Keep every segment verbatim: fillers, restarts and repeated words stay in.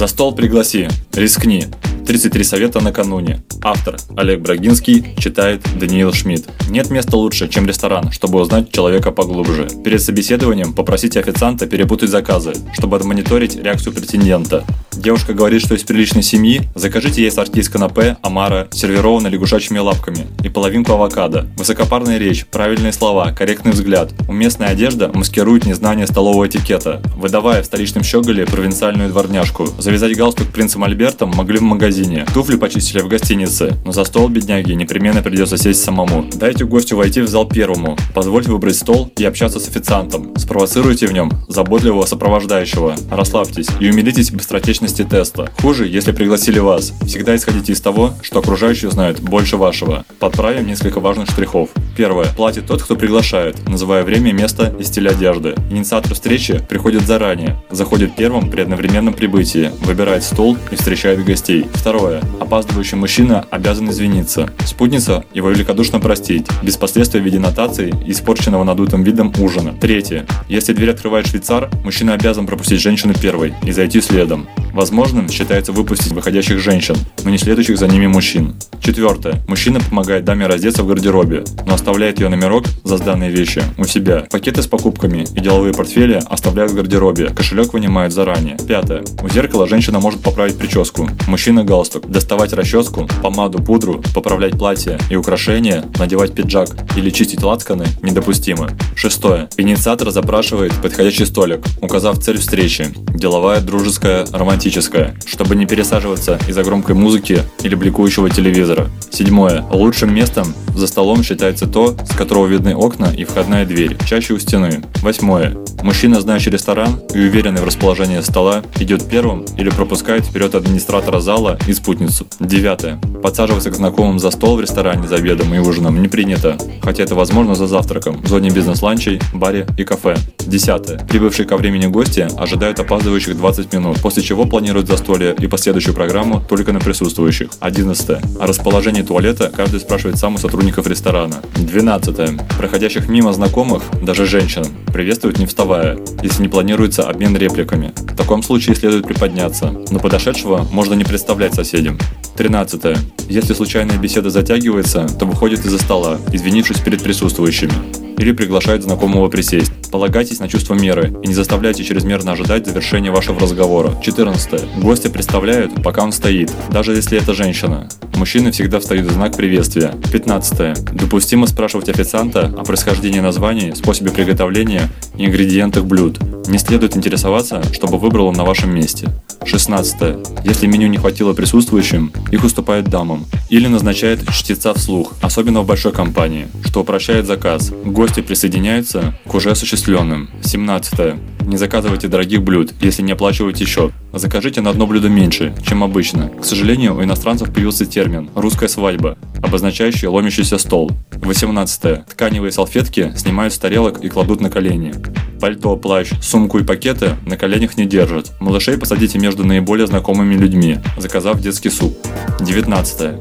За стол пригласи, рискни. тридцать три совета накануне. Автор Олег Брагинский, читает Даниил Шмитт. Нет места лучше, чем ресторан, чтобы узнать человека поглубже. Перед собеседованием попросите официанта перепутать заказы, чтобы отмониторить реакцию претендента. Девушка говорит, что из приличной семьи, закажите ей сорти из канапе, омара, сервированной лягушачьими лапками и половинку авокадо. Высокопарная речь, правильные слова, корректный взгляд. Уместная одежда маскирует незнание столового этикета, выдавая в столичном щеголе провинциальную дворняжку. Завязать галстук принцем Альбертом могли в магазине, туфли почистили в гостинице, но за стол бедняги непременно придется сесть самому. Дайте гостю войти в зал первому, позвольте выбрать стол и общаться с официантом, спровоцируйте в нем заботливого сопровождающего, расслабьтесь и умилитесь быстротечности теста. Хуже, если пригласили вас, всегда исходите из того, что окружающие знают больше вашего. Подправим несколько важных штрихов. Первое. Платит тот, кто приглашает, называя время, место и стиль одежды. Инициатор встречи приходит заранее, заходит первым при одновременном прибытии, выбирает стол и встречает гостей. Второе. Опаздывающий мужчина обязан извиниться. Спутница его великодушно простить, без последствий в виде нотации и испорченного надутым видом ужина. Третье. Если дверь открывает швейцар, мужчина обязан пропустить женщину первой и зайти следом. Возможным считается выпустить выходящих женщин, но не следующих за ними мужчин. Четвертое. Мужчина помогает даме раздеться в гардеробе, но оставляет ее номерок за сданные вещи у себя. Пакеты с покупками и деловые портфели оставляют в гардеробе, кошелек вынимают заранее. Пятое. У зеркала женщина может поправить прическу, мужчина галстук, доставать расческу, помаду, пудру, поправлять платье и украшения, надевать пиджак или чистить лацканы недопустимо. Шестое. Инициатор запрашивает подходящий столик, указав цель встречи – деловая, дружеская, романтическая, чтобы не пересаживаться из-за громкой музыки или бликующего телевизора. Седьмое. Лучшим местом за столом считается то, с которого видны окна и входная дверь, чаще у стены. Восьмое. Мужчина, знающий ресторан и уверенный в расположении стола, идет первым или пропускает вперед администратора зала и спутницу. Девятое. Подсаживаться к знакомым за стол в ресторане за обедом и ужином не принято, хотя это возможно за завтраком, в зоне бизнес-ланчей, баре и кафе. Десятое. Прибывшие ко времени гости ожидают опаздывающих двадцать минут, после чего планируют застолье и последующую программу только на присутствующих. Одиннадцатое. О расположении туалета каждый спрашивает сам у сотрудников ресторана. Двенадцатое. Проходящих мимо знакомых, даже женщин, приветствуют не вставая, если не планируется обмен репликами. В таком случае следует приподняться, но подошедшего можно не представлять соседям. Тринадцатое. Если случайная беседа затягивается, то выходит из-за стола, извинившись перед присутствующими, или приглашает знакомого присесть. Полагайтесь на чувство меры и не заставляйте чрезмерно ожидать завершения вашего разговора. четырнадцатое. Гостя представляют, пока он стоит, даже если это женщина. Мужчины всегда встают в знак приветствия. пятнадцатое. Допустимо спрашивать официанта о происхождении названий, способе приготовления и ингредиентах блюд. Не следует интересоваться, чтобы выбрал он на вашем месте. шестнадцатое. Если меню не хватило присутствующим, их уступают дамам или назначают чтеца вслух, особенно в большой компании, что упрощает заказ. Гости присоединяются к уже осуществленным. семнадцатое. Не заказывайте дорогих блюд, если не оплачиваете счет. Закажите на одно блюдо меньше, чем обычно. К сожалению, у иностранцев появился термин «русская свадьба», обозначающий ломящийся стол. восемнадцатое. Тканевые салфетки снимают с тарелок и кладут на колени. Пальто, плащ, сумку и пакеты на коленях не держат. Малышей посадите между наиболее знакомыми людьми, заказав детский суп. девятнадцатое.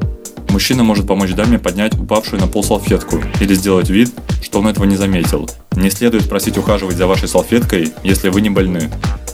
Мужчина может помочь даме поднять упавшую на пол салфетку или сделать вид, что он этого не заметил. Не следует просить ухаживать за вашей салфеткой, если вы не больны.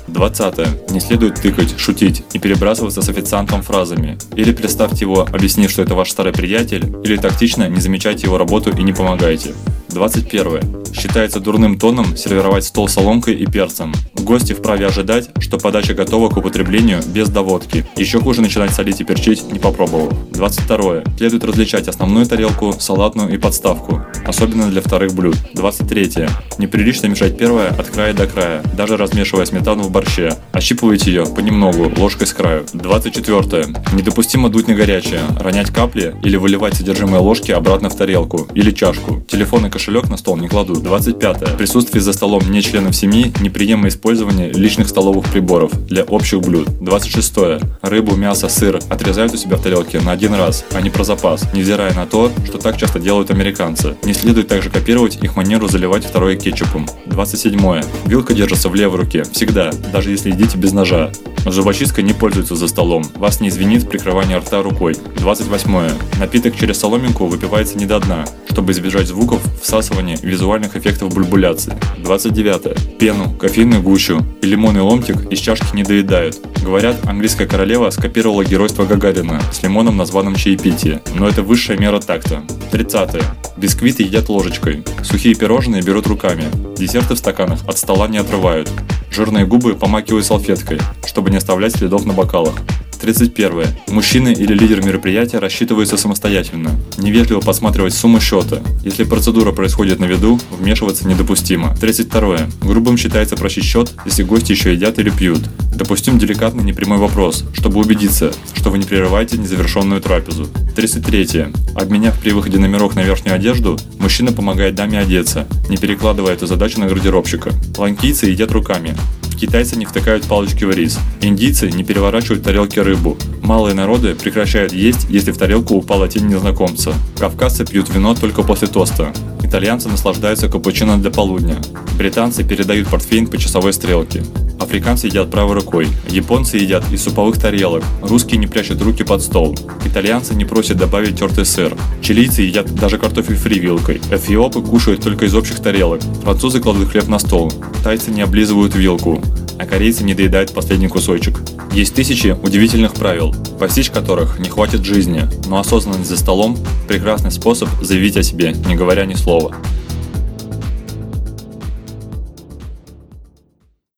двадцатое. Не следует тыкать, шутить и перебрасываться с официантом фразами. Или представьте его, объяснив, что это ваш старый приятель, или тактично не замечайте его работу и не помогайте. двадцать первое. Считается дурным тоном сервировать стол соломкой и перцем. Гости вправе ожидать, что подача готова к употреблению без доводки. Еще хуже начинать солить и перчить, не попробовав. двадцать второе. Следует различать основную тарелку, салатную и подставку, особенно для вторых блюд. двадцать третье. Неприлично мешать первое от края до края, даже размешивая сметану в борще. Ощипывайте ее понемногу, ложкой с краю. двадцать четвертое. Недопустимо дуть на горячее, ронять капли или выливать содержимое ложки обратно в тарелку или чашку. Телефон и кошелек на стол не кладут. двадцать пятое. Присутствие за столом не членов семьи неприемлемо использование личных столовых приборов для общих блюд. двадцать шестое. Рыбу, мясо, сыр отрезают у себя в тарелке на один раз, а не про запас, невзирая на то, что так часто делают американцы. Не следует также копировать их манеру заливать второе кетчупом. двадцать седьмое. Вилка держится в левой руке всегда, даже если едите без ножа. Зубочистка не пользуется за столом. Вас не извинит прикрывание рта рукой. двадцать восьмое. Напиток через соломинку выпивается не до дна, чтобы избежать звуков, всасывания, визуальных эффектов бульбуляции. двадцать девятое. Пену, кофейную гущу и лимонный ломтик из чашки не доедают. Говорят, английская королева скопировала геройство Гагарина с лимоном на званом чаепитии, но это высшая мера такта. тридцатое. Бисквиты едят ложечкой. Сухие пирожные берут руками. Десерты в стаканах от стола не отрывают. Жирные губы помакивают салфеткой, чтобы не оставлять следов на бокалах. тридцать первое. Мужчина или лидер мероприятия рассчитываются самостоятельно. Невежливо подсматривать сумму счета. Если процедура происходит на виду, вмешиваться недопустимо. тридцать второе. Грубым считается просить счет, если гости еще едят или пьют. Допустим деликатный непрямой вопрос, чтобы убедиться, что вы не прерываете незавершенную трапезу. тридцать третье. Обменяв при выходе номерок на верхнюю одежду, мужчина помогает даме одеться, не перекладывая эту задачу на гардеробщика. Ланкийцы едят руками. Китайцы не втыкают палочки в рис. Индийцы не переворачивают тарелки рыбу. Малые народы прекращают есть, если в тарелку упала тень незнакомца. Кавказцы пьют вино только после тоста. Итальянцы наслаждаются капучино до полудня. Британцы передают портфейн по часовой стрелке. Африканцы едят правой рукой. Японцы едят из суповых тарелок. Русские не прячут руки под стол. Итальянцы не просят добавить тертый сыр. Чилийцы едят даже картофель фри вилкой. Эфиопы кушают только из общих тарелок. Французы кладут хлеб на стол. Тайцы не облизывают вилку. А корейцы не доедают последний кусочек. Есть тысячи удивительных правил, постичь которых не хватит жизни, но осознанность за столом – прекрасный способ заявить о себе, не говоря ни слова.